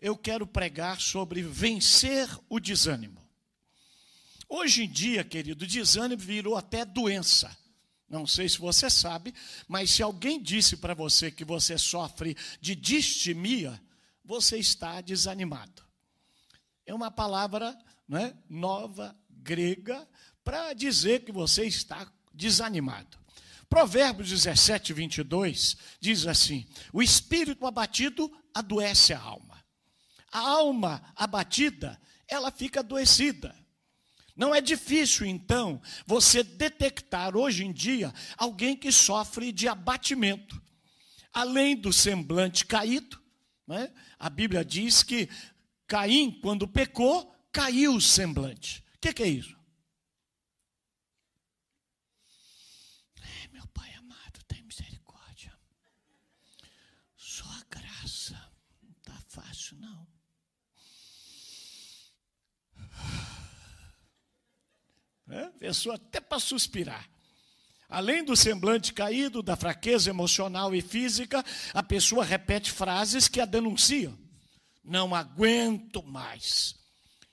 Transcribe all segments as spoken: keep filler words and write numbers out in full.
eu quero pregar sobre vencer o desânimo. Hoje em dia, querido, o desânimo virou até doença. Não sei se você sabe, mas se alguém disse para você que você sofre de distimia, você está desanimado. É uma palavra, né, nova, grega, para dizer que você está desanimado. Provérbios dezessete, vinte e dois diz assim: o espírito abatido adoece a alma. A alma abatida, ela fica adoecida. Não é difícil, então, você detectar hoje em dia alguém que sofre de abatimento. Além do semblante caído, né? A Bíblia diz que Caim, quando pecou, caiu o semblante. O que, que é isso? Ai, meu Pai amado, tem misericórdia. Só a graça. Não está fácil, não. É, pessoa até para suspirar. Além do semblante caído, da fraqueza emocional e física, a pessoa repete frases que a denunciam. Não aguento mais.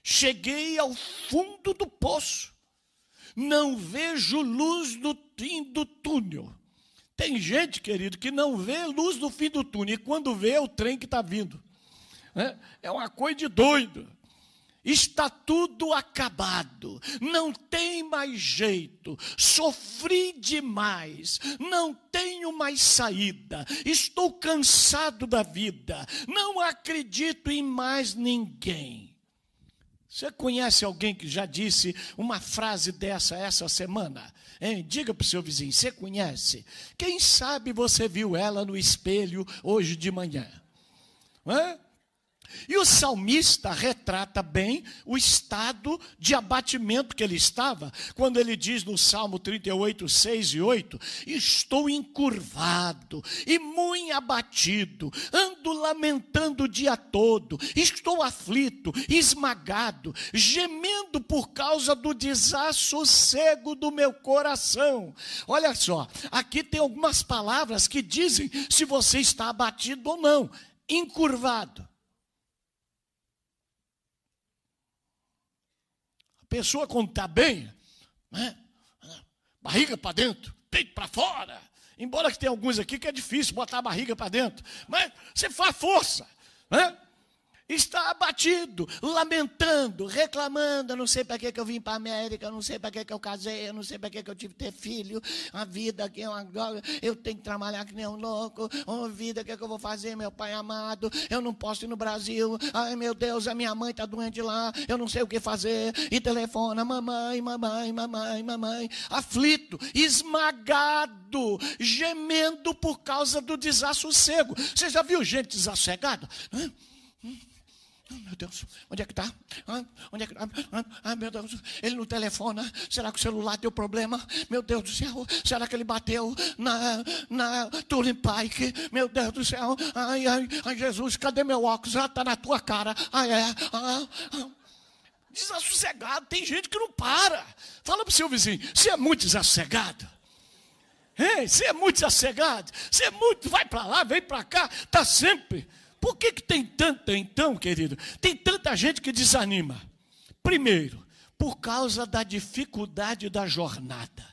Cheguei ao fundo do poço. Não vejo luz do fim do túnel. Tem gente, querido, que não vê luz do fim do túnel. E quando vê, é o trem que está vindo. É uma coisa de doido. Está tudo acabado, não tem mais jeito, sofri demais, não tenho mais saída, estou cansado da vida, não acredito em mais ninguém. Você conhece alguém que já disse uma frase dessa essa semana? Hein? Diga para o seu vizinho, você conhece? Quem sabe você viu ela no espelho hoje de manhã? Não é? E o salmista retrata bem o estado de abatimento que ele estava, quando ele diz no Salmo trinta e oito, seis e oito, estou encurvado e muito abatido, ando lamentando o dia todo, estou aflito, esmagado, gemendo por causa do desassossego do meu coração. Olha só, aqui tem algumas palavras que dizem se você está abatido ou não. Encurvado. Pessoa quando está bem, né? Barriga para dentro, peito para fora. Embora que tenha alguns aqui que é difícil botar a barriga para dentro, mas você faz força, né? Está abatido, lamentando, reclamando, eu não sei para que que eu vim para a América, eu não sei para que que eu casei, eu não sei para que que eu tive que ter filho, a vida aqui é uma droga, eu tenho que trabalhar que nem um louco, uma vida, o que é que eu vou fazer, meu pai amado, eu não posso ir no Brasil, ai meu Deus, a minha mãe está doente lá, eu não sei o que fazer, e telefona, mamãe, mamãe, mamãe, mamãe, aflito, esmagado, gemendo por causa do desassossego. Você já viu gente desassegada? Hã? Oh, meu Deus, onde é que está? Ah, onde é que está? Ah, meu Deus, ele não telefona. Será que o celular deu problema? Meu Deus do céu, será que ele bateu na, na Turing Pike? Meu Deus do céu, ai, ai, ai, Jesus, cadê meu óculos? Ah, está na tua cara. Ah, é. Ah, ah. Desassossegado, tem gente que não para. Fala para o seu vizinho, você é muito desassossegado. Ei, você é muito desassossegado. Você é muito, vai para lá, vem para cá, está sempre... Por que que tem tanta, então, querido? Tem tanta gente que desanima. Primeiro, por causa da dificuldade da jornada.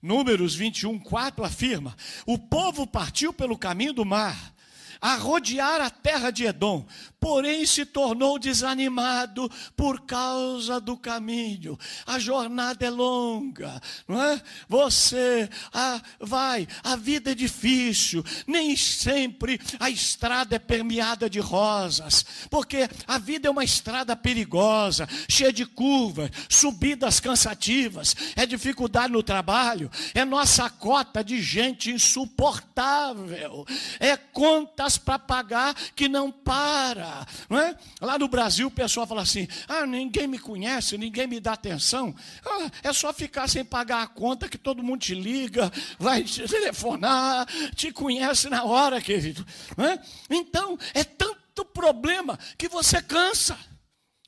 Números vinte e um, quatro afirma, o povo partiu pelo caminho do mar, a rodear a terra de Edom, porém se tornou desanimado por causa do caminho. A jornada é longa, não é? Você ah, vai, a vida é difícil, nem sempre a estrada é permeada de rosas, porque a vida é uma estrada perigosa, cheia de curvas, subidas cansativas, é dificuldade no trabalho, é nossa cota de gente insuportável, é conta para pagar que não para, não é? Lá no Brasil o pessoal fala assim, ah, ninguém me conhece, ninguém me dá atenção, ah, é só ficar sem pagar a conta que todo mundo te liga, vai te telefonar, te conhece na hora, querido, não é? Então é tanto problema que você cansa,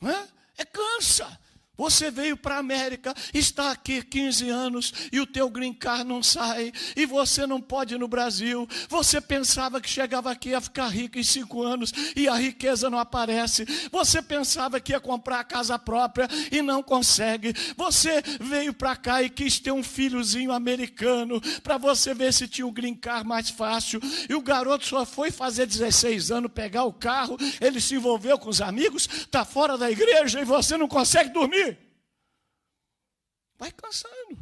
não é? É cansa. Você veio para a América, está aqui quinze anos e o teu green card não sai, e você não pode ir no Brasil. Você pensava que chegava aqui ia ficar rico em cinco anos e a riqueza não aparece. Você pensava que ia comprar a casa própria e não consegue. Você veio para cá e quis ter um filhozinho americano para você ver se tinha o green card mais fácil. E o garoto só foi fazer dezesseis anos, pegar o carro, ele se envolveu com os amigos, está fora da igreja e você não consegue dormir. Vai cansando.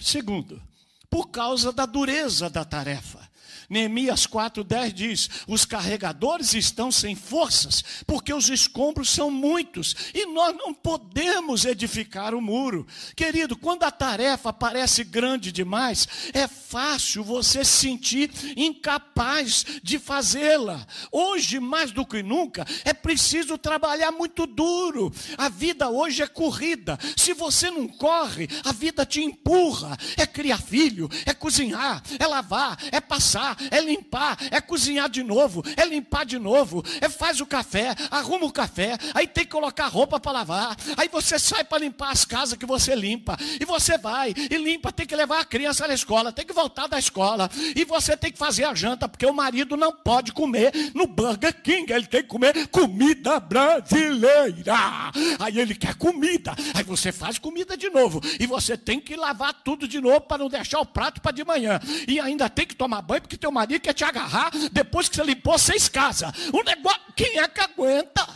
Segundo, por causa da dureza da tarefa. Neemias quatro, dez diz, os carregadores estão sem forças, porque os escombros são muitos, e nós não podemos edificar o muro. Querido, quando a tarefa parece grande demais, é fácil você se sentir incapaz de fazê-la. Hoje, mais do que nunca, é preciso trabalhar muito duro. A vida hoje é corrida. Se você não corre, a vida te empurra. É criar filho, é cozinhar, é lavar, é passar, é limpar, é cozinhar de novo, é limpar de novo, é faz o café, arruma o café, aí tem que colocar roupa para lavar, aí você sai para limpar as casas que você limpa, e você vai, e limpa, tem que levar a criança na escola, tem que voltar da escola, e você tem que fazer a janta, porque o marido não pode comer no Burger King, ele tem que comer comida brasileira, aí ele quer comida, aí você faz comida de novo, e você tem que lavar tudo de novo, para não deixar o prato para de manhã, e ainda tem que tomar banho, porque teu marido quer te agarrar depois que você limpou seis casas. O negócio, quem é que aguenta?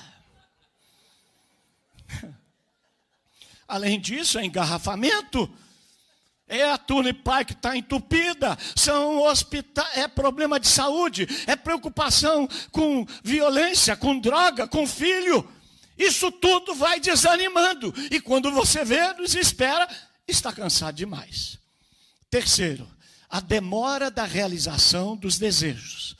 Além disso, é engarrafamento. É a Turing Pike que está entupida, são hospital, é problema de saúde, é preocupação com violência, com droga, com filho. Isso tudo vai desanimando. E quando você vê, desespera, está cansado demais. Terceiro, a demora da realização dos desejos.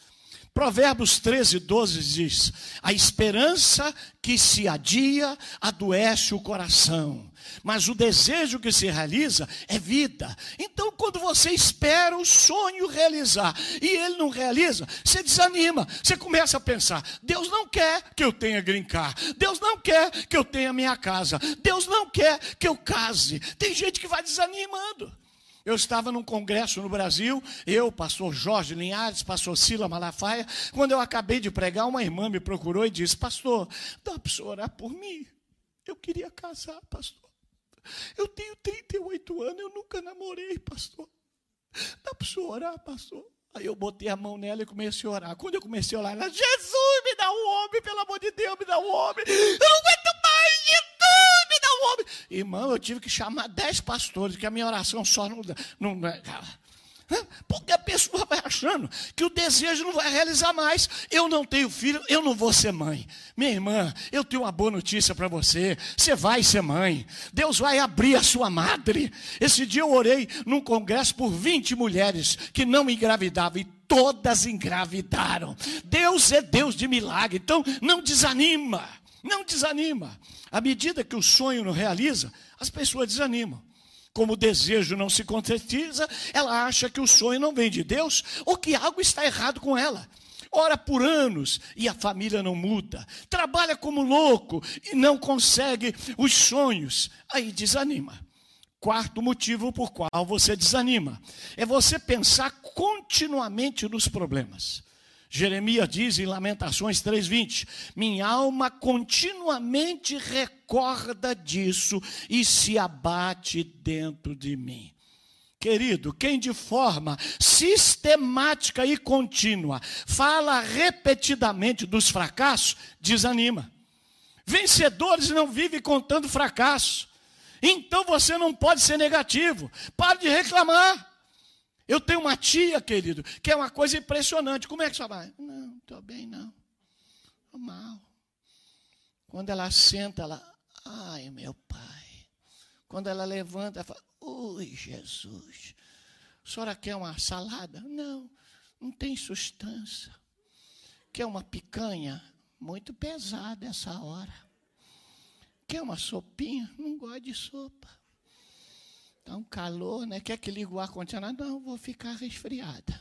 Provérbios treze, doze diz, a esperança que se adia adoece o coração, mas o desejo que se realiza é vida. Então, quando você espera o sonho realizar e ele não realiza, você desanima, você começa a pensar, Deus não quer que eu tenha green card, Deus não quer que eu tenha minha casa, Deus não quer que eu case. Tem gente que vai desanimando. Eu estava num congresso no Brasil, eu, pastor Jorge Linhares, pastor Sila Malafaia. Quando eu acabei de pregar, uma irmã me procurou e disse, pastor, dá para orar por mim? Eu queria casar, pastor. Eu tenho trinta e oito anos, eu nunca namorei, pastor. Dá para orar, pastor? Aí eu botei a mão nela e comecei a orar. Quando eu comecei a orar, ela, Jesus, me dá um homem, pelo amor de Deus, me dá um homem. Eu não aguento mais, Jesus, me dá um homem. Irmão, eu tive que chamar dez pastores, que a minha oração só não... não porque a pessoa vai achando que o desejo não vai realizar mais. Eu não tenho filho, eu não vou ser mãe. Minha irmã, eu tenho uma boa notícia para você. Você vai ser mãe. Deus vai abrir a sua madre. Esse dia eu orei num congresso por vinte mulheres que não engravidavam e todas engravidaram. Deus é Deus de milagre. Então não desanima, não desanima. À medida que o sonho não realiza, as pessoas desanimam. Como o desejo não se concretiza, ela acha que o sonho não vem de Deus ou que algo está errado com ela. Ora por anos e a família não muda. Trabalha como louco e não consegue os sonhos. Aí desanima. Quarto motivo por qual você desanima é você pensar continuamente nos problemas. Jeremias diz em Lamentações três, vinte, minha alma continuamente recorda disso e se abate dentro de mim. Querido, quem de forma sistemática e contínua fala repetidamente dos fracassos, desanima. Vencedores não vivem contando fracasso. Então você não pode ser negativo. Pare de reclamar. Eu tenho uma tia, querido, que é uma coisa impressionante. Como é que você vai? Não, estou bem, não. Estou mal. Quando ela senta, ela... Ai, meu pai. Quando ela levanta, ela fala... Ui, Jesus. A senhora quer uma salada? Não, não tem sustância. Quer uma picanha? Muito pesada essa hora. Quer uma sopinha? Não gosto de sopa. Está um calor, né? Quer que ligue o ar-condicionado? Não, vou ficar resfriada.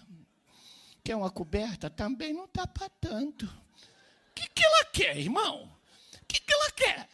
Quer uma coberta? Também não dá para tanto. O que, que ela quer, irmão? O que, que ela quer?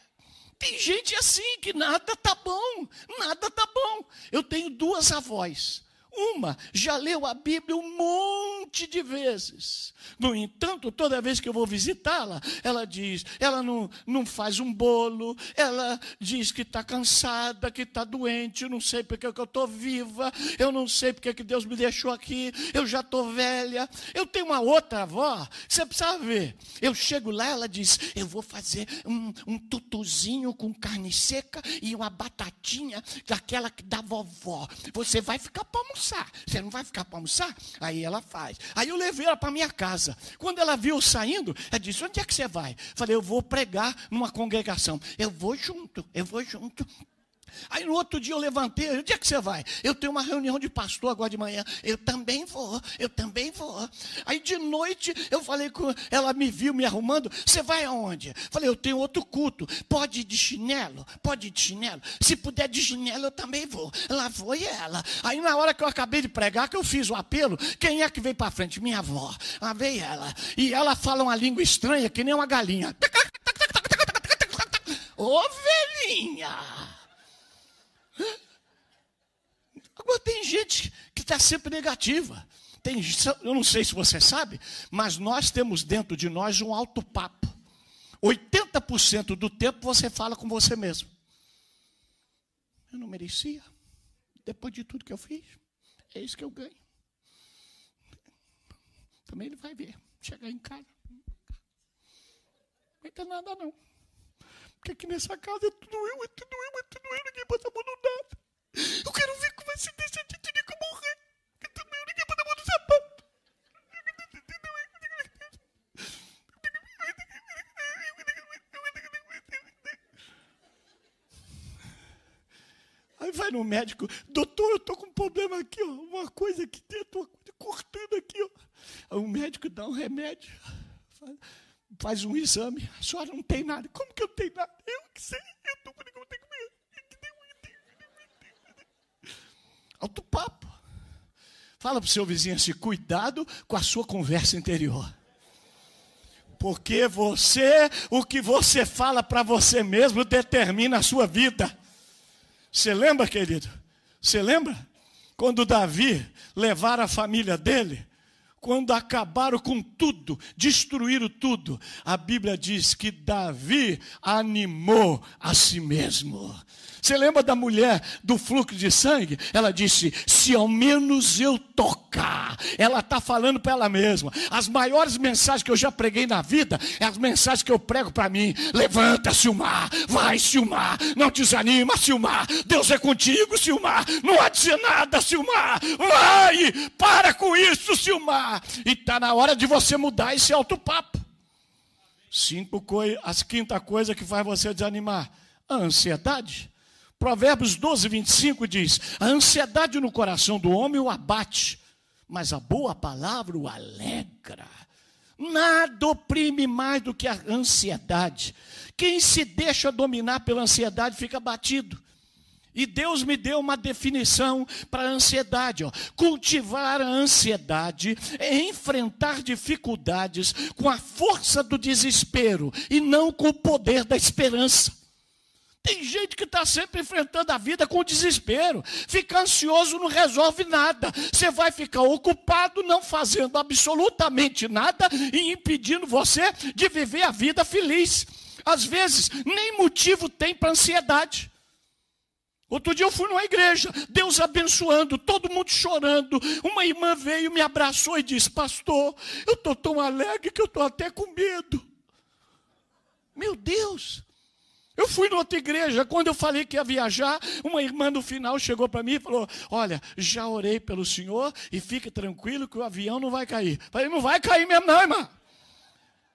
tem gente assim, que nada tá bom, nada tá bom. Eu tenho duas avós. Uma já leu a Bíblia um monte de vezes. No entanto, toda vez que eu vou visitá-la, ela diz, ela não, não faz um bolo, ela diz que está cansada, que está doente, eu não sei porque que eu estou viva, eu não sei porque que Deus me deixou aqui, eu já estou velha. Eu tenho uma outra avó, você precisa ver. Eu chego lá, ela diz, eu vou fazer um, um tutuzinho com carne seca e uma batatinha daquela que dá vovó. Você vai ficar para almoçar. Você não vai ficar para almoçar? Aí ela faz. Aí eu levei ela para minha casa. Quando ela viu eu saindo, ela disse, onde é que você vai? Falei, eu vou pregar numa congregação. Eu vou junto, eu vou junto. Aí no outro dia eu levantei, onde é que você vai? Eu tenho uma reunião de pastor agora de manhã. Eu também vou, eu também vou. Aí de noite eu falei com ela, me viu me arrumando, você vai aonde? Falei, eu tenho outro culto, pode ir de chinelo, pode ir de chinelo. Se puder de chinelo eu também vou. Lá foi ela. Aí na hora que eu acabei de pregar, que eu fiz o apelo, quem é que veio para frente? Minha avó. Lá veio ela. E ela fala uma língua estranha que nem uma galinha. Ô velhinha! Agora tem gente que está sempre negativa. Tem, eu não sei se você sabe, mas nós temos dentro de nós um alto papo. oitenta por cento do tempo você fala com você mesmo. Eu não merecia. Depois de tudo que eu fiz, é isso que eu ganho. Também ele vai ver. Chegar em casa. Não tem nada não. Porque aqui nessa casa é tudo eu, é tudo eu, é tudo eu, ninguém bota a mão no nada. Eu quero ver como vai se deixar de ter que morrer. Que tudo eu, ninguém bota a mão no sapato. Aí vai no médico, doutor, eu estou com um problema aqui, ó, uma coisa aqui dentro, uma coisa cortando aqui, ó. Aí o médico dá um remédio. Fala, faz um exame, a senhora não tem nada. Como que eu tenho nada? Eu que sei, eu estou com ninguém, eu tenho medo. Alto papo. Fala para o seu vizinho assim, cuidado com a sua conversa interior. Porque você, o que você fala para você mesmo, determina a sua vida. Você lembra, querido? Você lembra? Quando Davi levaram a família dele... Quando acabaram com tudo, destruíram tudo, a Bíblia diz que Davi animou a si mesmo. Você lembra da mulher do fluxo de sangue? Ela disse, se ao menos eu tocar. Ela está falando para ela mesma. As maiores mensagens que eu já preguei na vida, é as mensagens que eu prego para mim. Levanta, Silmar. Vai, Silmar. Não desanima, Silmar. Deus é contigo, Silmar. Não há de ser nada, Silmar. Vai, para com isso, Silmar. E está na hora de você mudar esse alto papo. Cinco coisas, as quinta coisa que faz você desanimar. A ansiedade. Provérbios doze, vinte e cinco diz, a ansiedade no coração do homem o abate, mas a boa palavra o alegra. Nada oprime mais do que a ansiedade. Quem se deixa dominar pela ansiedade fica abatido. E Deus me deu uma definição para a ansiedade. Ó. Cultivar a ansiedade é enfrentar dificuldades com a força do desespero e não com o poder da esperança. Tem gente que está sempre enfrentando a vida com desespero. Fica ansioso, não resolve nada. Você vai ficar ocupado, não fazendo absolutamente nada e impedindo você de viver a vida feliz. Às vezes, nem motivo tem para ansiedade. Outro dia eu fui numa igreja, Deus abençoando, todo mundo chorando. Uma irmã veio, me abraçou e disse, pastor, eu estou tão alegre que eu estou até com medo. Meu Deus! Eu fui em outra igreja, quando eu falei que ia viajar, uma irmã no final chegou para mim e falou, olha, já orei pelo senhor e fique tranquilo que o avião não vai cair. Eu falei, não vai cair mesmo não, irmã.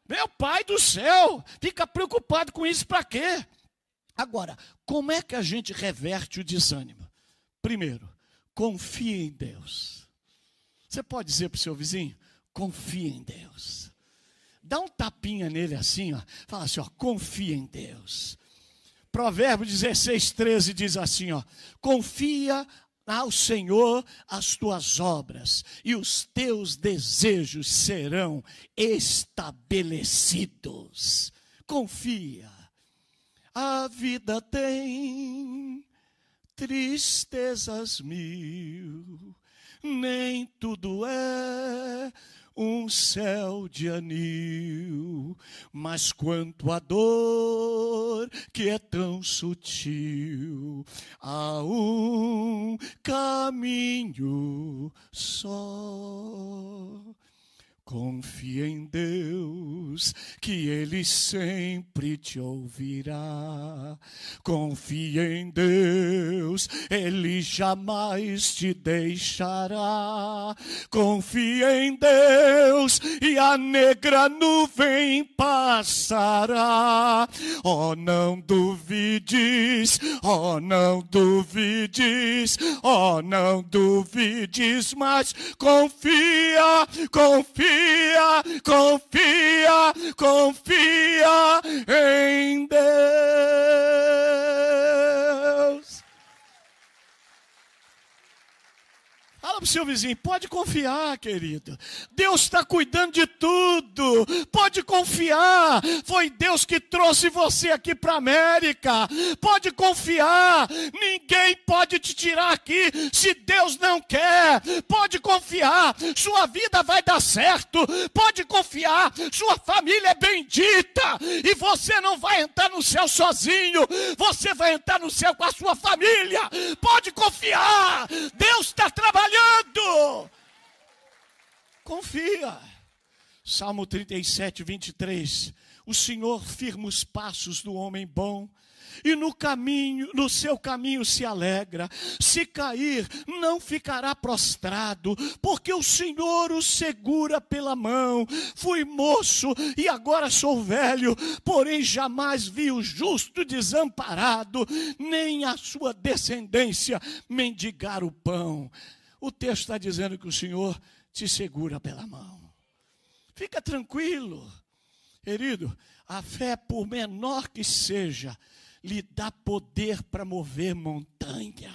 Meu pai do céu, fica preocupado com isso para quê? Agora, como é que a gente reverte o desânimo? Primeiro, confie em Deus. Você pode dizer para o seu vizinho, confie em Deus. Dá um tapinha nele assim, ó. Fala assim, ó, confia em Deus. Provérbio dezesseis, treze diz assim, ó, confia ao Senhor as tuas obras e os teus desejos serão estabelecidos. Confia. A vida tem tristezas mil, nem tudo é um céu de anil, mas quanto à dor que é tão sutil, há um caminho só. Confie em Deus, que Ele sempre te ouvirá. Confie em Deus, Ele jamais te deixará. Confie em Deus, e a negra nuvem passará. Oh, não duvides, oh, não duvides, oh, não duvides, mas confia, confia. Confia, confia, confia em Deus. Fala pro seu vizinho, pode confiar, querido. Deus está cuidando de tudo. Pode confiar. Foi Deus que trouxe você aqui para a América. Pode confiar. Ninguém pode te tirar aqui se Deus não quer. Pode confiar. Sua vida vai dar certo. Pode confiar. Sua família é bendita. E você não vai entrar no céu sozinho. Você vai entrar no céu com a sua família. Pode confiar. Deus está trabalhando. Confia. Salmo trinta e sete, vinte e três. O Senhor firma os passos do homem bom, e no caminho, no seu caminho se alegra. Se cair, não ficará prostrado, porque o Senhor o segura pela mão. Fui moço e agora sou velho, porém jamais vi o justo desamparado, nem a sua descendência mendigar o pão. O texto está dizendo que o Senhor te segura pela mão. Fica tranquilo, querido. A fé, por menor que seja, lhe dá poder para mover montanha.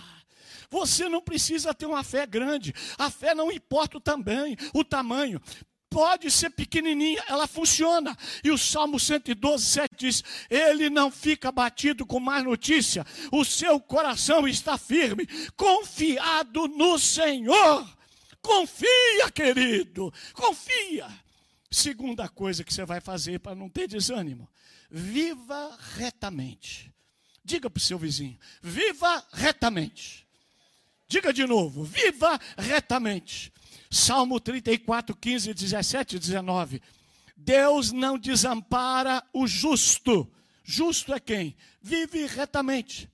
Você não precisa ter uma fé grande. A fé não importa o tamanho, o tamanho. Pode ser pequenininha, ela funciona. E o Salmo cento e doze, sete diz: ele não fica batido com má notícia, o seu coração está firme, confiado no Senhor. Confia, querido, confia. Segunda coisa que você vai fazer para não ter desânimo: viva retamente. Diga para o seu vizinho: viva retamente. Diga de novo: viva retamente. Salmo trinta e quatro, quinze, dezessete e dezenove. Deus não desampara o justo. Justo é quem? Vive retamente.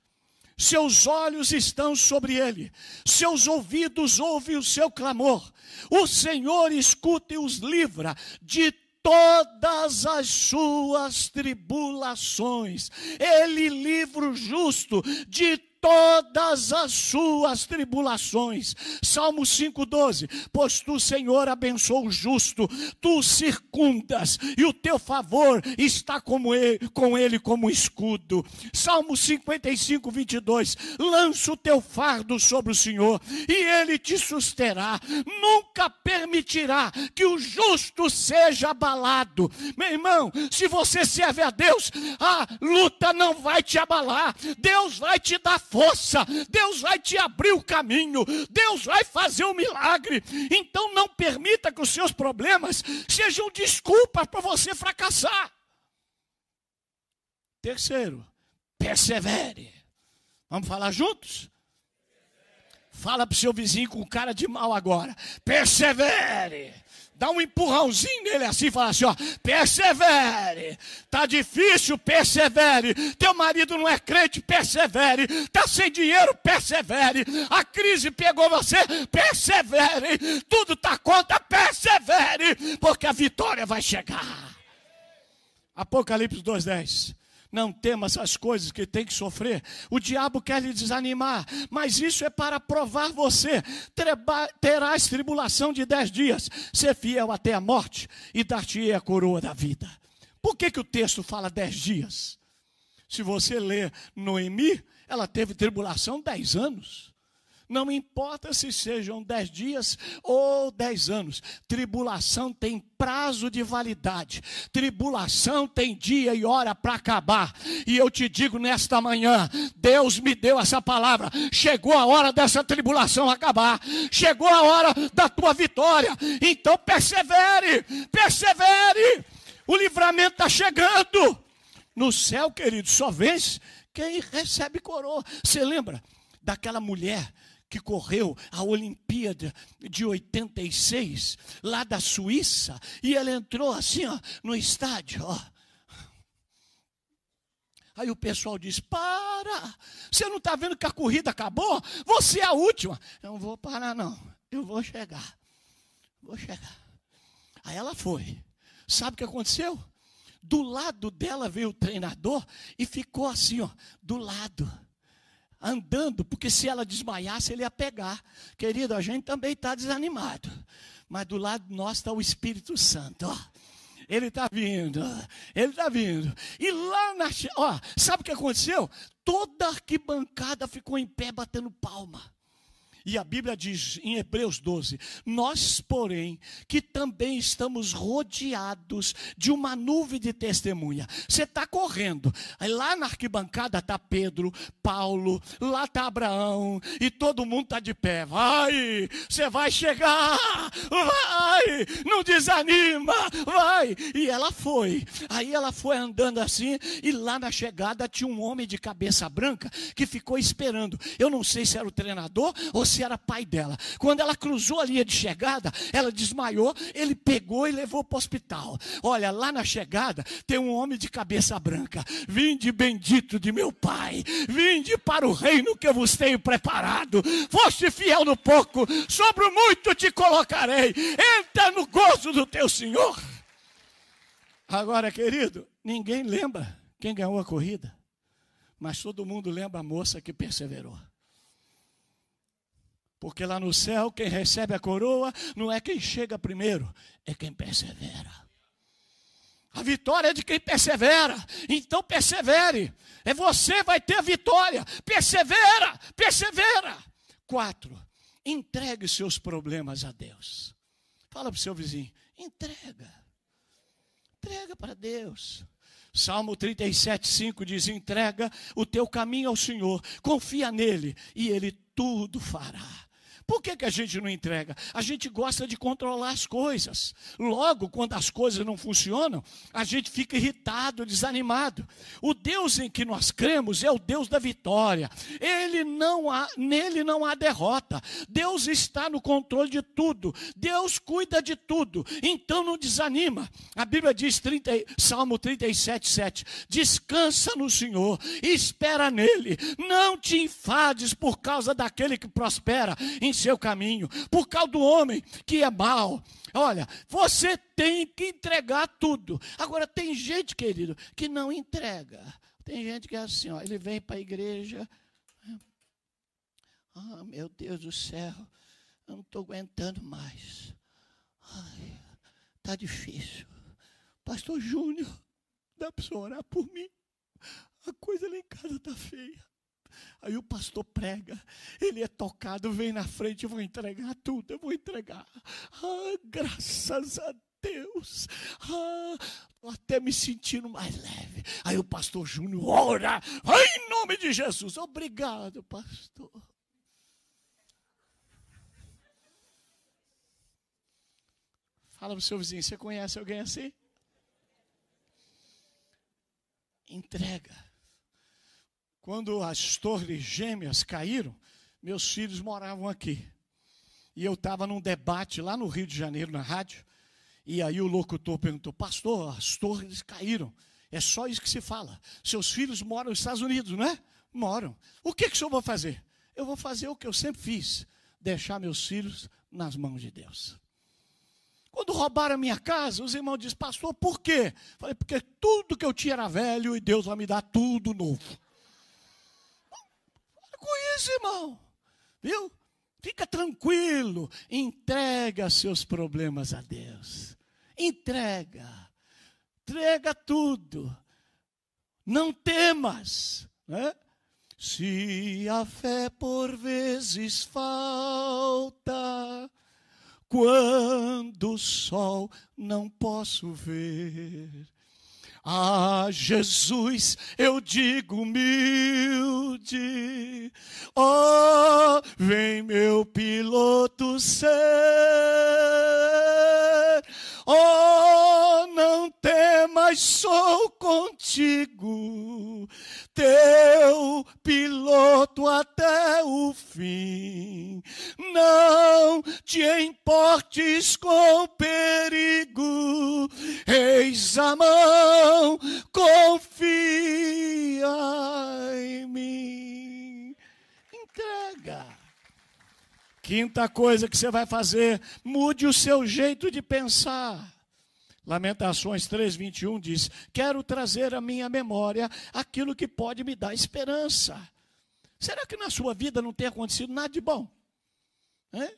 Seus olhos estão sobre ele. Seus ouvidos ouvem o seu clamor. O Senhor escuta e os livra de todas as suas tribulações. Ele livra o justo de todas. Todas as suas tribulações. Salmo cinco, doze. Pois tu, Senhor, abençoa o justo, tu o circundas, e o teu favor está como ele, com ele como escudo. Salmo cinquenta e cinco, vinte e dois. Lança o teu fardo sobre o Senhor, e ele te susterá. Nunca permitirá que o justo seja abalado. Meu irmão, se você serve a Deus, a luta não vai te abalar. Deus vai te dar força, Deus vai te abrir o caminho, Deus vai fazer um milagre. Então não permita que os seus problemas sejam desculpas para você fracassar. Terceiro, persevere. Vamos falar juntos? Fala para o seu vizinho com cara de mal agora: persevere. Dá um empurrãozinho nele assim e fala assim, ó: persevere. Tá difícil? Persevere. Teu marido não é crente? Persevere. Tá sem dinheiro? Persevere. A crise pegou você? Persevere. Tudo tá contra? Persevere. Porque a vitória vai chegar. Apocalipse dois, dez. Não temas as coisas que tem que sofrer. O diabo quer lhe desanimar, mas isso é para provar você. Terás tribulação de dez dias. Ser fiel até a morte, e dar-te-ei a coroa da vida. Por que que o texto fala dez dias? Se você ler Noemi, ela teve tribulação dez anos. Não importa se sejam dez dias ou dez anos, tribulação tem prazo de validade, tribulação tem dia e hora para acabar. E eu te digo nesta manhã, Deus me deu essa palavra, chegou a hora dessa tribulação acabar, chegou a hora da tua vitória. Então persevere, persevere, o livramento está chegando. No céu, querido, só vence quem recebe coroa. Você lembra daquela mulher que correu a Olimpíada de oitenta e seis, lá da Suíça, e ela entrou assim, ó, no estádio, ó. Aí o pessoal diz: para, você não está vendo que a corrida acabou? Você é a última. Eu não vou parar não, eu vou chegar, vou chegar. Aí ela foi, sabe o que aconteceu? Do lado dela veio o treinador e ficou assim, ó, do lado, andando, porque se ela desmaiasse, ele ia pegar. Querido, a gente também está desanimado, mas do lado nosso está o Espírito Santo, ó. Ele está vindo, ele está vindo. E lá na... ó, sabe o que aconteceu? Toda a arquibancada ficou em pé batendo palma. E a Bíblia diz em Hebreus doze, nós, porém, que também estamos rodeados de uma nuvem de testemunha. Você está correndo, lá na arquibancada está Pedro, Paulo, lá está Abraão, e todo mundo está de pé. Vai, você vai chegar, vai, não desanima, vai. E ela foi, aí ela foi andando assim, e lá na chegada tinha um homem de cabeça branca que ficou esperando. Eu não sei se era o treinador ou se era pai dela. Quando ela cruzou a linha de chegada, ela desmaiou, ele pegou e levou para o hospital. Olha, lá na chegada tem um homem de cabeça branca: vinde bendito de meu pai, vinde para o reino que eu vos tenho preparado, foste fiel no pouco, sobre o muito te colocarei, entra no gozo do teu Senhor. Agora, querido, ninguém lembra quem ganhou a corrida, mas todo mundo lembra a moça que perseverou. Porque lá no céu, quem recebe a coroa não é quem chega primeiro, é quem persevera. A vitória é de quem persevera. Então persevere. É você vai ter a vitória. Persevera, persevera. Quatro, entregue seus problemas a Deus. Fala para o seu vizinho: entrega. Entrega para Deus. Salmo trinta e sete, cinco diz: entrega o teu caminho ao Senhor, confia nele e ele tudo fará. Por que que a gente não entrega? A gente gosta de controlar as coisas. Logo, quando as coisas não funcionam, a gente fica irritado, desanimado. O Deus em que nós cremos é o Deus da vitória. Ele não há, nele não há derrota. Deus está no controle de tudo. Deus cuida de tudo. Então não desanima. A Bíblia diz, Salmo trinta e sete, sete, descansa no Senhor, espera nele. Não te enfades por causa daquele que prospera em seu caminho, por causa do homem que é mau. Olha, você tem que entregar tudo. Agora, tem gente, querido, que não entrega. Tem gente que é assim, ó, ele vem para a igreja, ah, meu Deus do céu, eu não estou aguentando mais, ai, tá difícil, pastor Júnior, dá para orar por mim, a coisa lá em casa está feia. Aí o pastor prega, ele é tocado, vem na frente: eu vou entregar tudo, eu vou entregar. Ah, graças a Deus, ah, tô até me sentindo mais leve. Aí o pastor Júnior ora, ah, em nome de Jesus, obrigado, pastor. Fala pro seu vizinho: você conhece alguém assim? Entrega. Quando as torres gêmeas caíram, meus filhos moravam aqui. E eu estava num debate lá no Rio de Janeiro, na rádio. E aí o locutor perguntou: pastor, as torres caíram. É só isso que se fala. Seus filhos moram nos Estados Unidos, não é? Moram. O que que o senhor vai fazer? Eu vou fazer o que eu sempre fiz: deixar meus filhos nas mãos de Deus. Quando roubaram a minha casa, os irmãos dizem: pastor, por quê? Falei: porque tudo que eu tinha era velho e Deus vai me dar tudo novo. Com isso, irmão, viu? Fica tranquilo, entrega seus problemas a Deus, entrega, entrega tudo, não temas, né? Se a fé por vezes falta, quando o sol não posso ver, a Jesus eu digo humilde, ó, vem meu piloto ser, ó, não temas, sou contigo, teu piloto até o fim. Não te importes com o perigo, eis a mão, confia em mim. Entrega. Quinta coisa que você vai fazer: mude o seu jeito de pensar. Lamentações três, vinte e um diz: quero trazer à minha memória aquilo que pode me dar esperança. Será que na sua vida não tem acontecido nada de bom? Hein?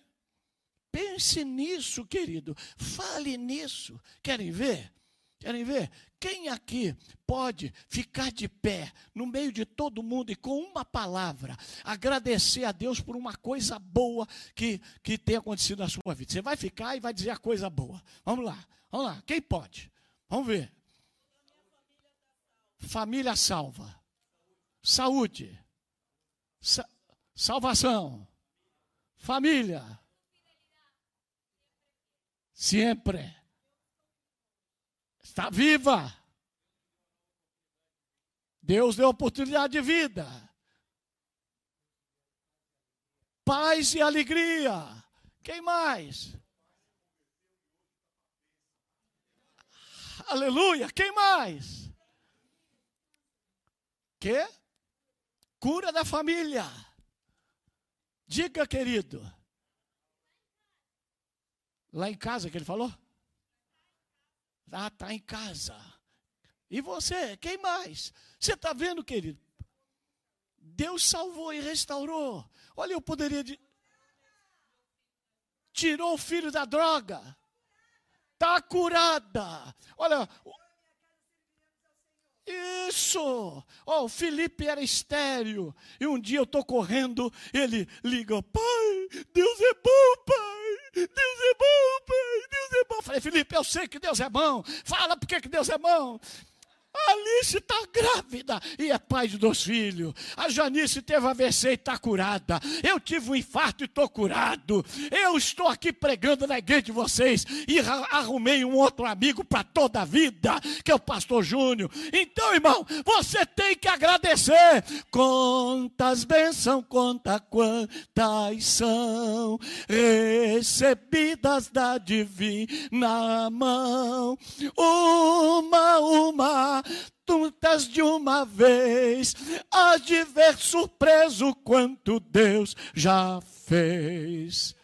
Pense nisso, querido. Fale nisso. Querem ver? Querem ver? Quem aqui pode ficar de pé no meio de todo mundo e com uma palavra agradecer a Deus por uma coisa boa que, que tem acontecido na sua vida? Você vai ficar e vai dizer a coisa boa. Vamos lá. Vamos lá, quem pode? Vamos ver. Família salva. Saúde. Sa- salvação. Família. Sempre. Está viva. Deus deu oportunidade de vida. Paz e alegria. Quem mais? Aleluia, quem mais? Que? Cura da família. Diga, querido. Lá em casa que ele falou? Ah, tá em casa. E você, quem mais? Você está vendo, querido? Deus salvou e restaurou. Olha, eu poderia... De... Tirou o filho da droga. Está curada. Olha. Isso. Oh, o Felipe era estéril. E um dia eu estou correndo. Ele liga: pai, Deus é bom, pai. Deus é bom, pai. Deus é bom. Eu falei: Felipe, eu sei que Deus é bom. Fala por que Deus é bom. A Alice está grávida e é pai de dois filhos. A Janice teve A V C e está curada. Eu tive um infarto e estou curado. Eu estou aqui pregando na igreja de vocês e arrumei um outro amigo para toda a vida, que é o pastor Júnior. Então, irmão, você tem que agradecer. Quantas bênçãos, conta quantas são recebidas da divina mão. Uma, uma. Tantas de uma vez, hás de ver surpreso quanto Deus já fez.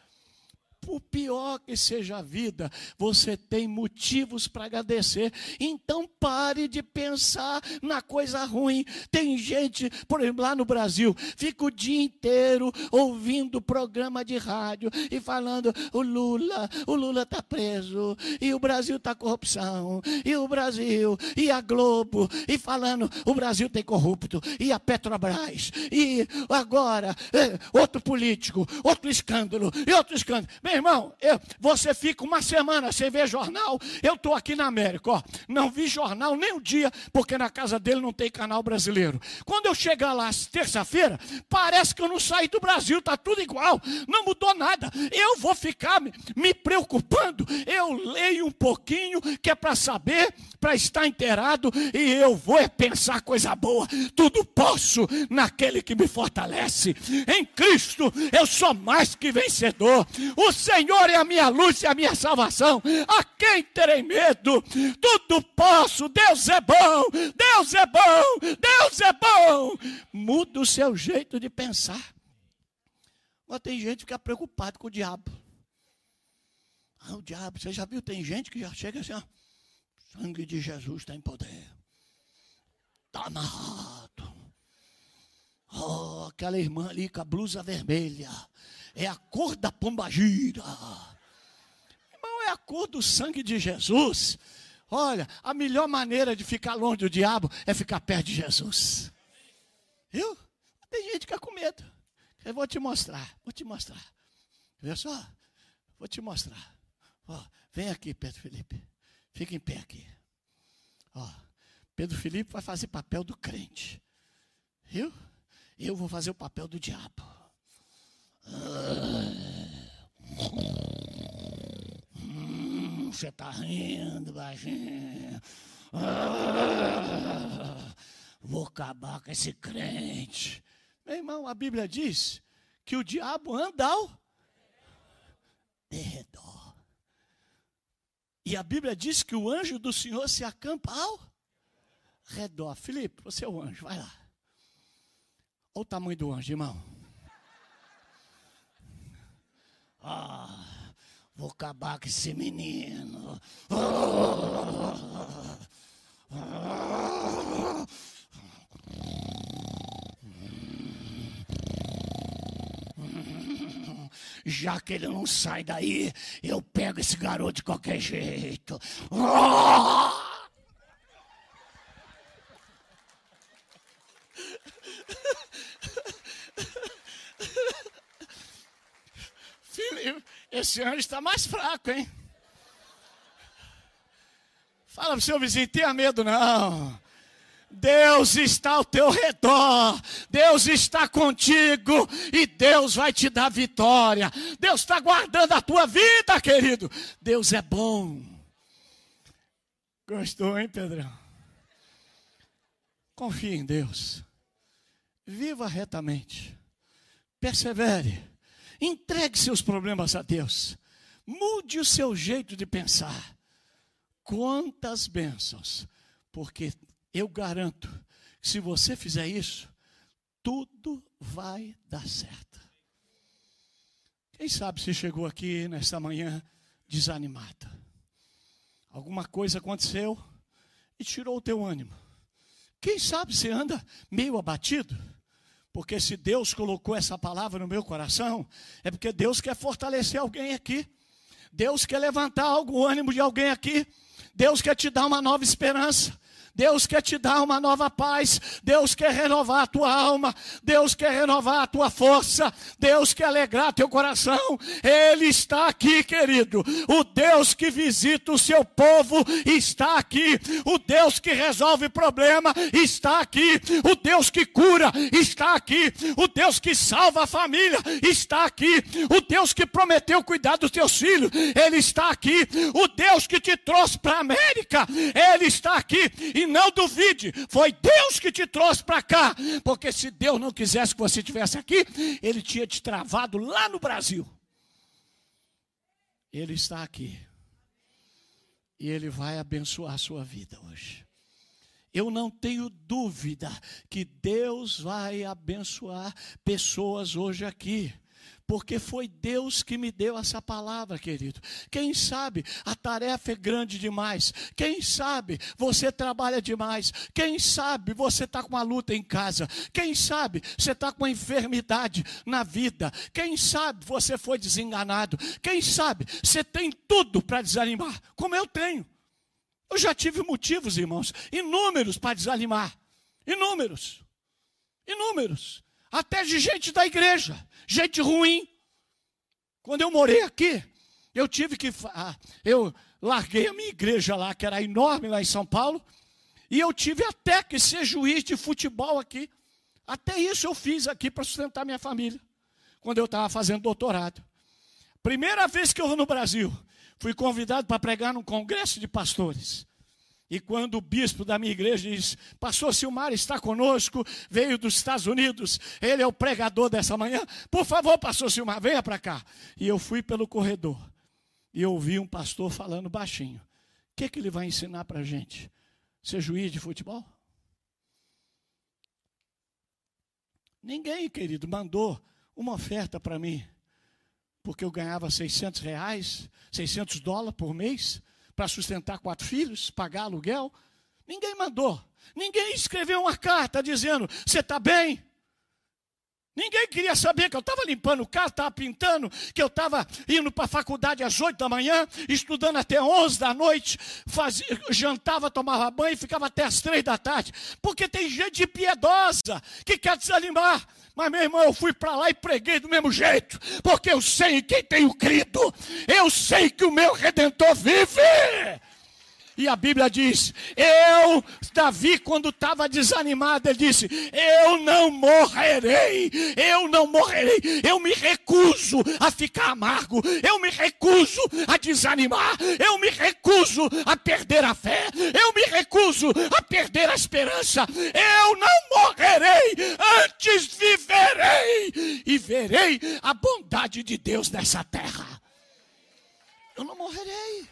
Por pior que seja a vida, você tem motivos para agradecer. Então pare de pensar na coisa ruim. Tem gente, por exemplo, lá no Brasil, fica o dia inteiro ouvindo programa de rádio e falando: o Lula, o Lula está preso, e o Brasil está corrupção, e o Brasil, e a Globo, e falando: o Brasil tem corrupto, e a Petrobras, e agora, outro político, outro escândalo, e outro escândalo. Meu irmão, eu, você fica uma semana sem ver jornal. Eu estou aqui na América, ó, não vi jornal nem um dia, porque na casa dele não tem canal brasileiro. Quando eu chegar lá terça-feira, parece que eu não saí do Brasil, está tudo igual, não mudou nada. Eu vou ficar me, me preocupando. Eu leio um pouquinho, que é para saber, para estar inteirado, e eu vou é pensar coisa boa. Tudo posso naquele que me fortalece. Em Cristo eu sou mais que vencedor. O Senhor é a minha luz e a minha salvação. A quem terei medo? Tudo posso. Deus é bom. Deus é bom. Deus é bom. Muda o seu jeito de pensar. Mas tem gente que fica preocupado com o diabo. Ah, o diabo. Você já viu? Tem gente que já chega assim, ó. Sangue de Jesus tem poder. Está amarrado. Oh, aquela irmã ali com a blusa vermelha. É a cor da pombagira. Irmão, é a cor do sangue de Jesus. Olha, a melhor maneira de ficar longe do diabo é ficar perto de Jesus. Viu? tem gente que fica com medo. Eu vou te mostrar, vou te mostrar. Vê só, vou te mostrar. Ó, vem aqui, Pedro Felipe. Fica em pé aqui. Ó, Pedro Felipe vai fazer papel do crente. Viu? Eu vou fazer o papel do diabo. Hum, você está rindo, baixinho. Ah, vou acabar com esse crente. Meu irmão, a Bíblia diz que o diabo anda ao derredor. E a Bíblia diz que o anjo do Senhor se acampa ao redor. Felipe, você é o anjo, vai lá. Olha o tamanho do anjo, irmão. Ah, vou acabar com esse menino. Ah, ah, já que ele não sai daí, eu pego esse garoto de qualquer jeito. Ah! Filho, esse anjo está mais fraco, hein? Fala pro seu vizinho, tenha medo não. Deus está ao teu redor, Deus está contigo e Deus vai te dar vitória. Deus está guardando a tua vida, querido. Deus é bom. Gostou, hein, Pedrão? Confie em Deus. Viva retamente. Persevere. Entregue seus problemas a Deus. Mude o seu jeito de pensar. Quantas bênçãos. Porque eu garanto que se você fizer isso, tudo vai dar certo. Quem sabe você chegou aqui nesta manhã desanimado. Alguma coisa aconteceu e tirou o teu ânimo. Quem sabe você anda meio abatido. Porque se Deus colocou essa palavra no meu coração, é porque Deus quer fortalecer alguém aqui. Deus quer levantar algo, o ânimo de alguém aqui. Deus quer te dar uma nova esperança. Deus quer te dar uma nova paz. Deus quer renovar a tua alma. Deus quer renovar a tua força. Deus quer alegrar teu coração. Ele está aqui, querido. O Deus que visita o seu povo está aqui. O Deus que resolve problema está aqui. O Deus que cura está aqui. O Deus que salva a família está aqui. O Deus que prometeu cuidar dos teus filhos, ele está aqui. O Deus que te trouxe para a América, ele está aqui. E não duvide, foi Deus que te trouxe para cá, porque se Deus não quisesse que você estivesse aqui, ele tinha te travado lá no Brasil. Ele está aqui. E ele vai abençoar a sua vida hoje. Eu não tenho dúvida que Deus vai abençoar pessoas hoje aqui. Porque foi Deus que me deu essa palavra, querido. Quem sabe a tarefa é grande demais. Quem sabe você trabalha demais. Quem sabe você está com uma luta em casa. Quem sabe você está com uma enfermidade na vida. Quem sabe você foi desenganado. Quem sabe você tem tudo para desanimar, como eu tenho. Eu já tive motivos, irmãos, inúmeros para desanimar. Inúmeros. Inúmeros. Até de gente da igreja, gente ruim. Quando eu morei aqui, eu tive que... Eu larguei a minha igreja lá, que era enorme lá em São Paulo, e eu tive até que ser juiz de futebol aqui. Até isso eu fiz aqui para sustentar minha família, quando eu estava fazendo doutorado. Primeira vez que eu vou no Brasil, fui convidado para pregar num congresso de pastores. E quando o bispo da minha igreja diz, pastor Silmar está conosco, veio dos Estados Unidos, ele é o pregador dessa manhã, por favor, pastor Silmar, venha para cá. E eu fui pelo corredor e ouvi um pastor falando baixinho. O que, que ele vai ensinar para a gente? Ser juiz de futebol? Ninguém, querido, mandou uma oferta para mim, porque eu ganhava seiscentos reais, seiscentos dólares por mês, para sustentar quatro filhos, pagar aluguel. Ninguém mandou. Ninguém escreveu uma carta dizendo, você está bem? Ninguém queria saber que eu estava limpando o carro, estava pintando, que eu estava indo para a faculdade às oito da manhã, estudando até onze da noite, fazia, jantava, tomava banho e ficava até às três da tarde. Porque tem gente piedosa que quer desanimar. Mas, meu irmão, eu fui para lá e preguei do mesmo jeito, porque eu sei quem tenho crido, eu sei que o meu Redentor vive. E a Bíblia diz, eu, Davi, quando estava desanimado, ele disse, eu não morrerei, eu não morrerei, eu me recuso a ficar amargo, eu me recuso a desanimar, eu me recuso a perder a fé, eu me recuso a perder a esperança, eu não morrerei, antes viverei e verei a bondade de Deus nessa terra. Eu não morrerei.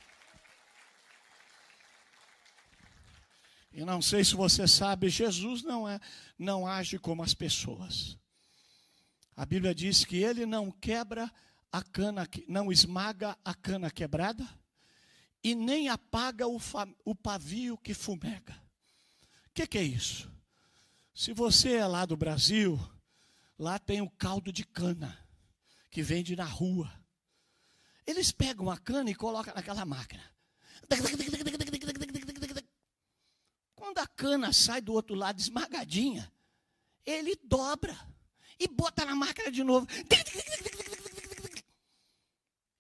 E não sei se você sabe, Jesus não, é, não age como as pessoas. A Bíblia diz que ele não quebra a cana, não esmaga a cana quebrada e nem apaga o, o pavio que fumega. O que, que é isso? Se você é lá do Brasil, lá tem o caldo de cana que vende na rua. Eles pegam a cana e colocam naquela máquina. Quando a cana sai do outro lado esmagadinha, ele dobra e bota na máquina de novo.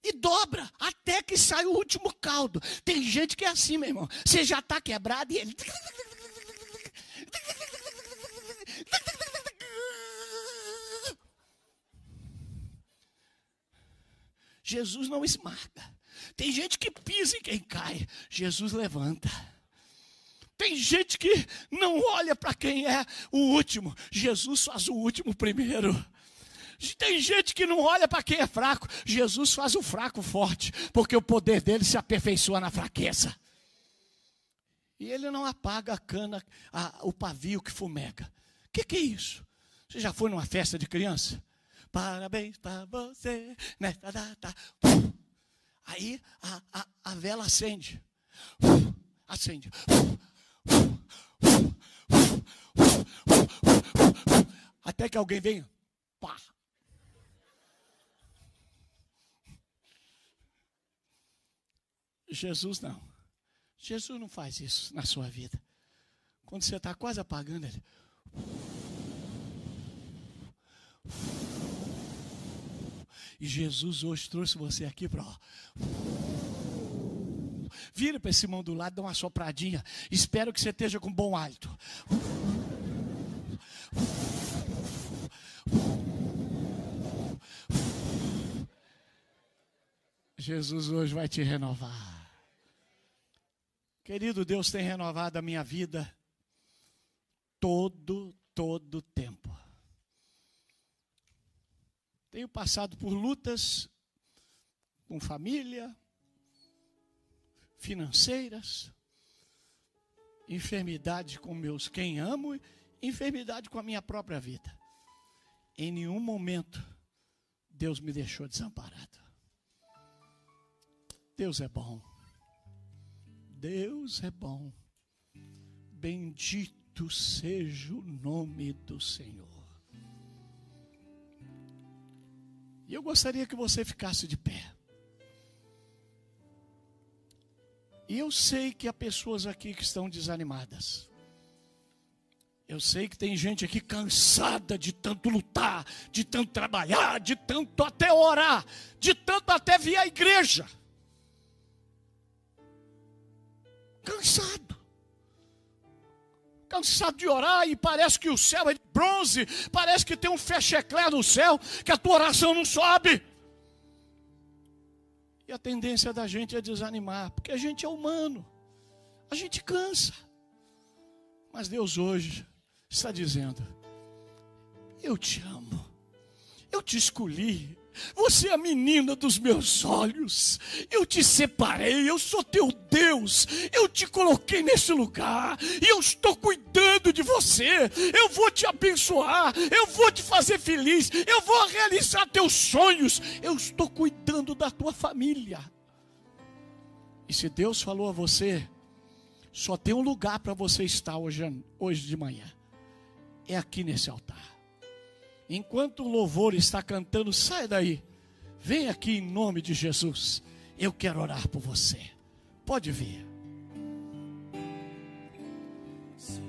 E dobra até que sai o último caldo. Tem gente que é assim, meu irmão. Você já está quebrado e ele... Jesus não esmaga. Tem gente que pisa em quem cai. Jesus levanta. Tem gente que não olha para quem é o último. Jesus faz o último primeiro. Tem gente que não olha para quem é fraco. Jesus faz o fraco forte, porque o poder dele se aperfeiçoa na fraqueza. E ele não apaga a cana, a, o pavio que fumega. O que, que é isso? Você já foi numa festa de criança? Parabéns para você nessa data. Uf. Aí a, a, a vela acende. Uf. Acende. Uf. Até que alguém venha, pá. Jesus não. Jesus não faz isso na sua vida. Quando você está quase apagando, ele... E Jesus hoje trouxe você aqui para... Vira para esse mão do lado, dá uma sopradinha. Espero que você esteja com bom hálito. Jesus hoje vai te renovar. Querido, Deus tem renovado a minha vida todo, todo tempo. Tenho passado por lutas com família, financeiras, enfermidade com meus quem amo, enfermidade com a minha própria vida. Em nenhum momento Deus me deixou desamparado. Deus é bom. Deus é bom. Bendito seja o nome do Senhor. E eu gostaria que você ficasse de pé. E eu sei que há pessoas aqui que estão desanimadas. Eu sei que tem gente aqui cansada de tanto lutar, de tanto trabalhar, de tanto até orar, de tanto até vir à igreja. Cansado. Cansado de orar e parece que o céu é de bronze, parece que tem um fecheclé no céu, que a tua oração não sobe. E a tendência da gente é desanimar, porque a gente é humano, a gente cansa. Mas Deus hoje está dizendo, eu te amo, eu te escolhi, você é a menina dos meus olhos, eu te separei, eu sou teu Deus, eu te coloquei nesse lugar, e eu estou cuidando de você, eu vou te abençoar, eu vou te fazer feliz, eu vou realizar teus sonhos, eu estou cuidando da tua família. E se Deus falou a você, só tem um lugar para você estar hoje, hoje de manhã, é aqui nesse altar. Enquanto o louvor está cantando, sai daí. Vem aqui em nome de Jesus. Eu quero orar por você. Pode vir. Se,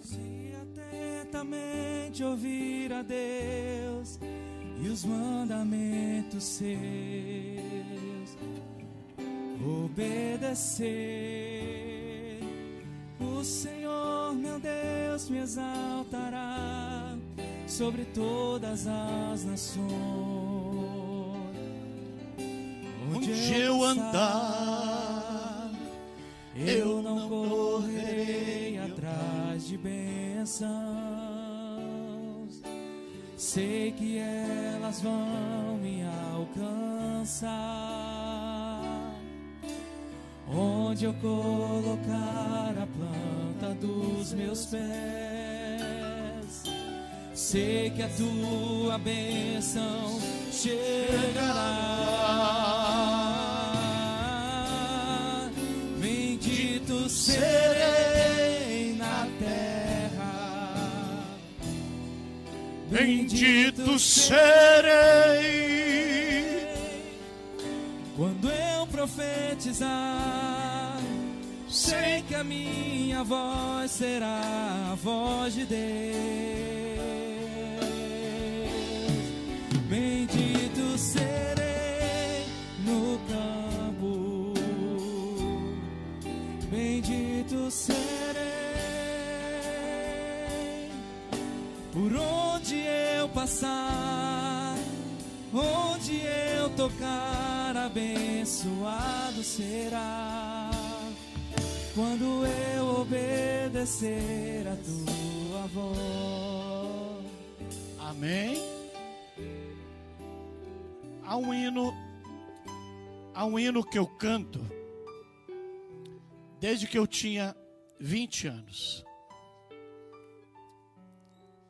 se atentamente ouvir a Deus e os mandamentos seus obedecer, o Senhor meu Deus me exaltará sobre todas as nações. Onde, Onde eu andar, eu não correrei atrás de bênçãos. Sei que elas vão me alcançar. Onde eu colocar a planta dos meus pés, sei que a tua bênção chegará. Bendito serei na terra, bendito serei quando eu profetizar. Sei que a minha voz será a voz de Deus. Bendito serei no campo, bendito serei por onde eu passar, onde eu tocar, abençoado será quando eu obedecer a tua voz. Amém. Há um hino, há um hino que eu canto desde que eu tinha vinte anos,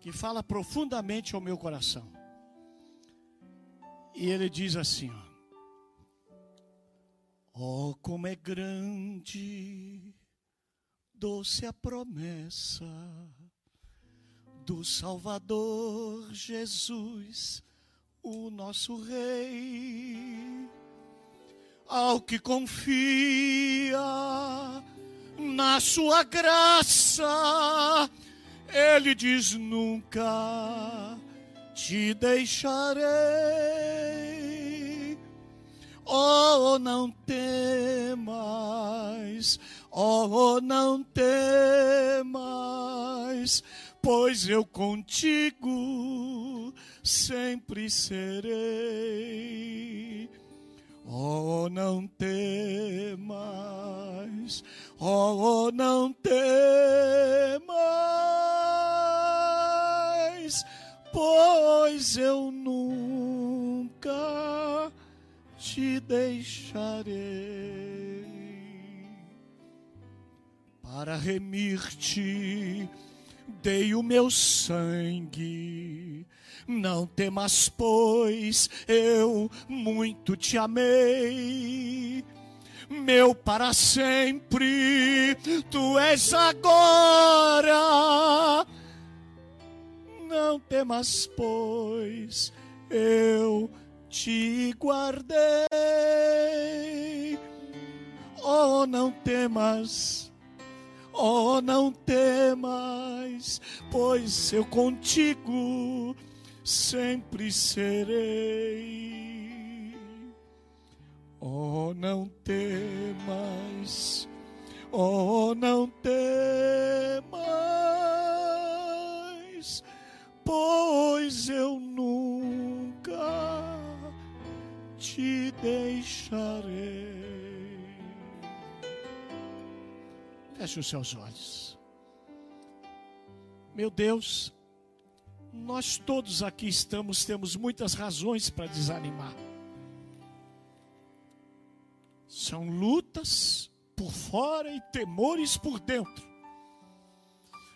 que fala profundamente ao meu coração. E ele diz assim, ó, oh, como é grande, doce a promessa do Salvador Jesus, o nosso Rei, ao que confia na sua graça, ele diz nunca te deixarei. Oh, não temas, oh, não temas, pois eu contigo sempre serei. Oh, não temas, oh, não temas, pois eu nunca te deixarei. Para remir-te dei o meu sangue, não temas, pois eu muito te amei. Meu para sempre tu és agora, não temas, pois eu te guardei. Oh, não temas, oh, não temas, pois eu contigo sempre serei. Oh, não temas, oh, não temas, pois eu nunca te deixarei. Feche os seus olhos. Meu Deus, nós todos aqui estamos, temos muitas razões para desanimar. São lutas por fora e temores por dentro.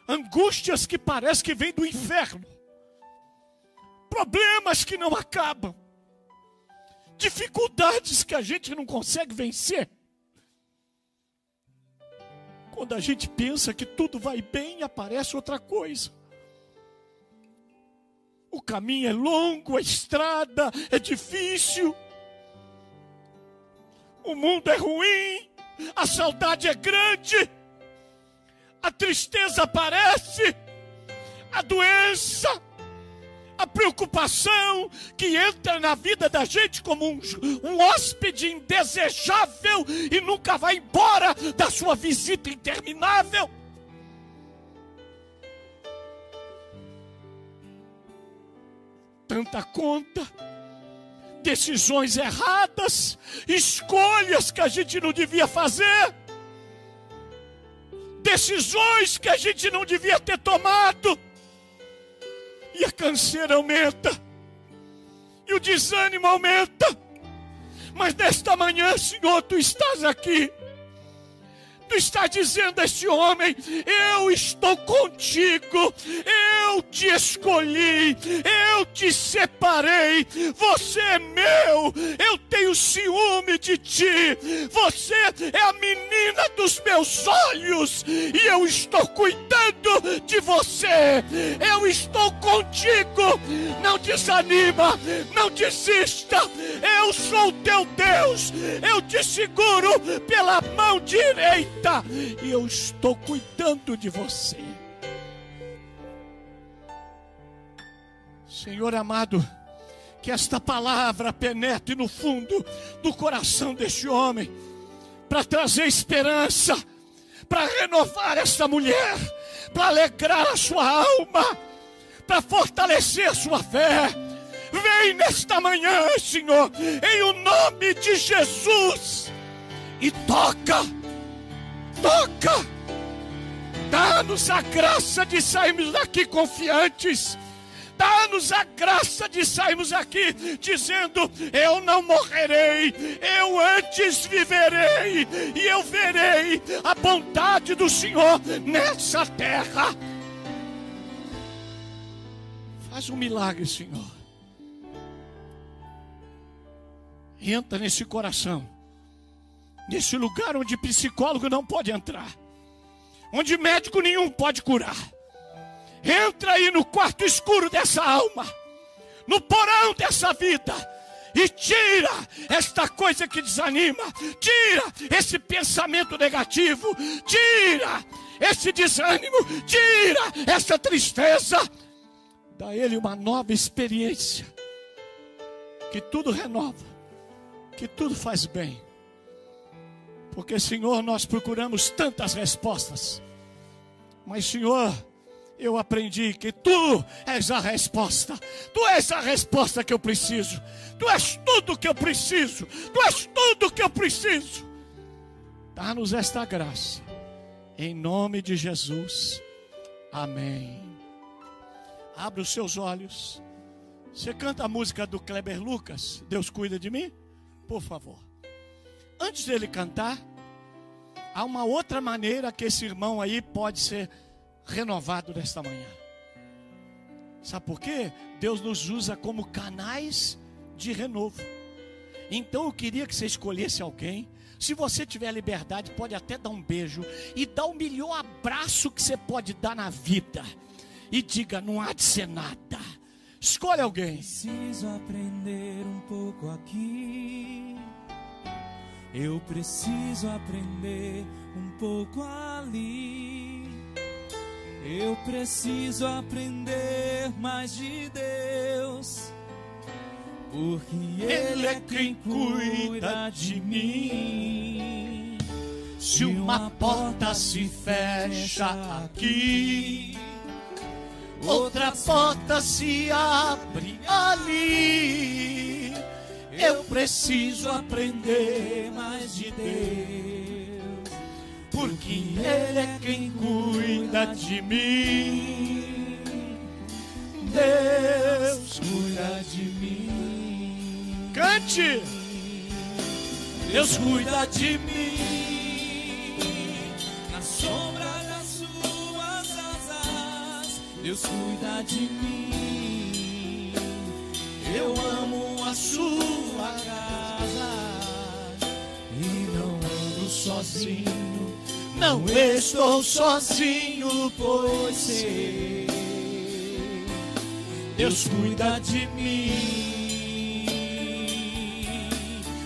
Angústias que parece que vêm do inferno. Problemas que não acabam. Dificuldades que a gente não consegue vencer. Quando a gente pensa que tudo vai bem, aparece outra coisa. caminho é longo, a estrada é difícil, o mundo é ruim, a saudade é grande, a tristeza aparece, a doença, a preocupação que entra na vida da gente como um, um hóspede indesejável e nunca vai embora da sua visita interminável. Tanta conta, decisões erradas, escolhas que a gente não devia fazer, decisões que a gente não devia ter tomado, e a canseira aumenta, e o desânimo aumenta. Mas nesta manhã, Senhor, Tu estás aqui, Tu estás dizendo a este homem: eu estou contigo, eu te escolhi, eu te separei, você é meu, eu tenho ciúme de ti, você é a menina dos meus olhos, e eu estou cuidando de você, eu estou contigo, não desanima, não desista, eu sou teu Deus, eu te seguro pela mão direita, e eu estou cuidando de você. Senhor amado, que esta palavra penetre no fundo do coração deste homem, para trazer esperança, para renovar esta mulher, para alegrar a sua alma, para fortalecer a sua fé. Vem nesta manhã, Senhor, em o nome de Jesus, e toca. Toca, dá-nos a graça de sairmos daqui confiantes, dá-nos a graça de sairmos aqui dizendo: eu não morrerei, eu antes viverei, e eu verei a bondade do Senhor nessa terra. Faz um milagre, Senhor, entra nesse coração, nesse lugar onde psicólogo não pode entrar, onde médico nenhum pode curar. Entra aí no quarto escuro dessa alma, no porão dessa vida, e tira esta coisa que desanima, tira esse pensamento negativo, tira esse desânimo, tira essa tristeza. Dá a ele uma nova experiência, que tudo renova, que tudo faz bem. Porque, Senhor, nós procuramos tantas respostas, mas, Senhor, eu aprendi que Tu és a resposta, Tu és a resposta que eu preciso, Tu és tudo que eu preciso, Tu és tudo que eu preciso. Dá-nos esta graça, em nome de Jesus, amém. Abra os seus olhos. Você canta a música do Kleber Lucas, Deus Cuida de Mim? Por favor. Antes dele cantar, há uma outra maneira que esse irmão aí pode ser renovado nesta manhã. Sabe por quê? Deus nos usa como canais de renovo. Então eu queria que você escolhesse alguém. Se você tiver liberdade, pode até dar um beijo e dar o melhor abraço que você pode dar na vida. E diga: não há de ser nada. Escolha alguém. Preciso aprender um pouco aqui, eu preciso aprender um pouco ali, eu preciso aprender mais de Deus, porque Ele é quem cuida de mim. Se uma porta se fecha aqui, outra porta se abre ali. Eu preciso aprender mais de Deus, porque Ele é quem cuida de mim. Deus cuida de mim. Cante! Deus cuida de mim, na sombra das suas asas. Deus cuida de mim. Eu amo a sua casa e não ando sozinho, não estou sozinho, pois sei Deus cuida de mim,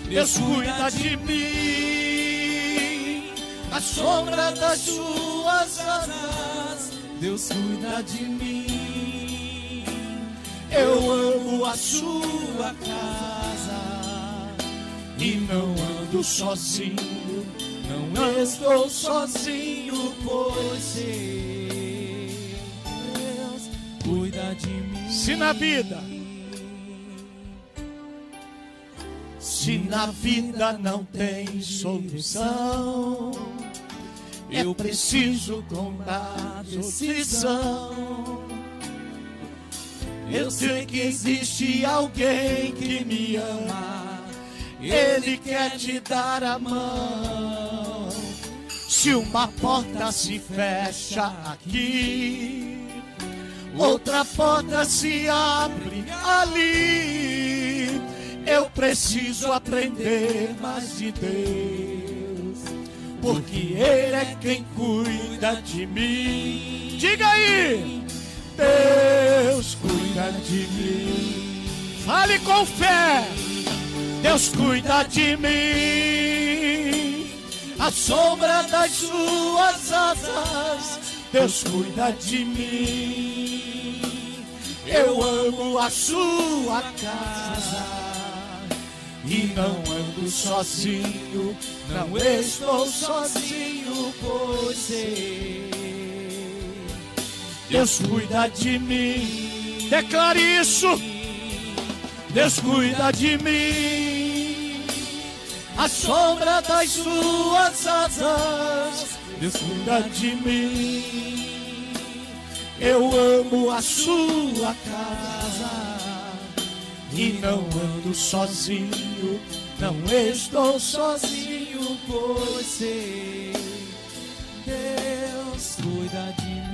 Deus cuida de mim, a sombra das suas asas, Deus cuida de mim, eu amo a sua casa e não ando sozinho, não estou sozinho, pois Deus cuida de mim. Se na vida, se na vida não tem solução, eu preciso contar decisão. Eu sei que existe alguém que me ama, ele quer te dar a mão. Se uma porta se fecha aqui, outra porta se abre ali. Eu preciso aprender mais de Deus, porque Ele é quem cuida de mim. Diga aí! Deus cuida de mim. Fale com fé! Deus cuida de mim. A sombra das suas asas, Deus cuida de mim. Eu amo a sua casa e não ando sozinho, não estou sozinho, pois Deus cuida de mim. Declare isso. Deus cuida de mim. A sombra das suas asas, Deus cuida de mim. Eu amo a sua casa e não ando sozinho, não estou sozinho, pois Deus cuida de mim.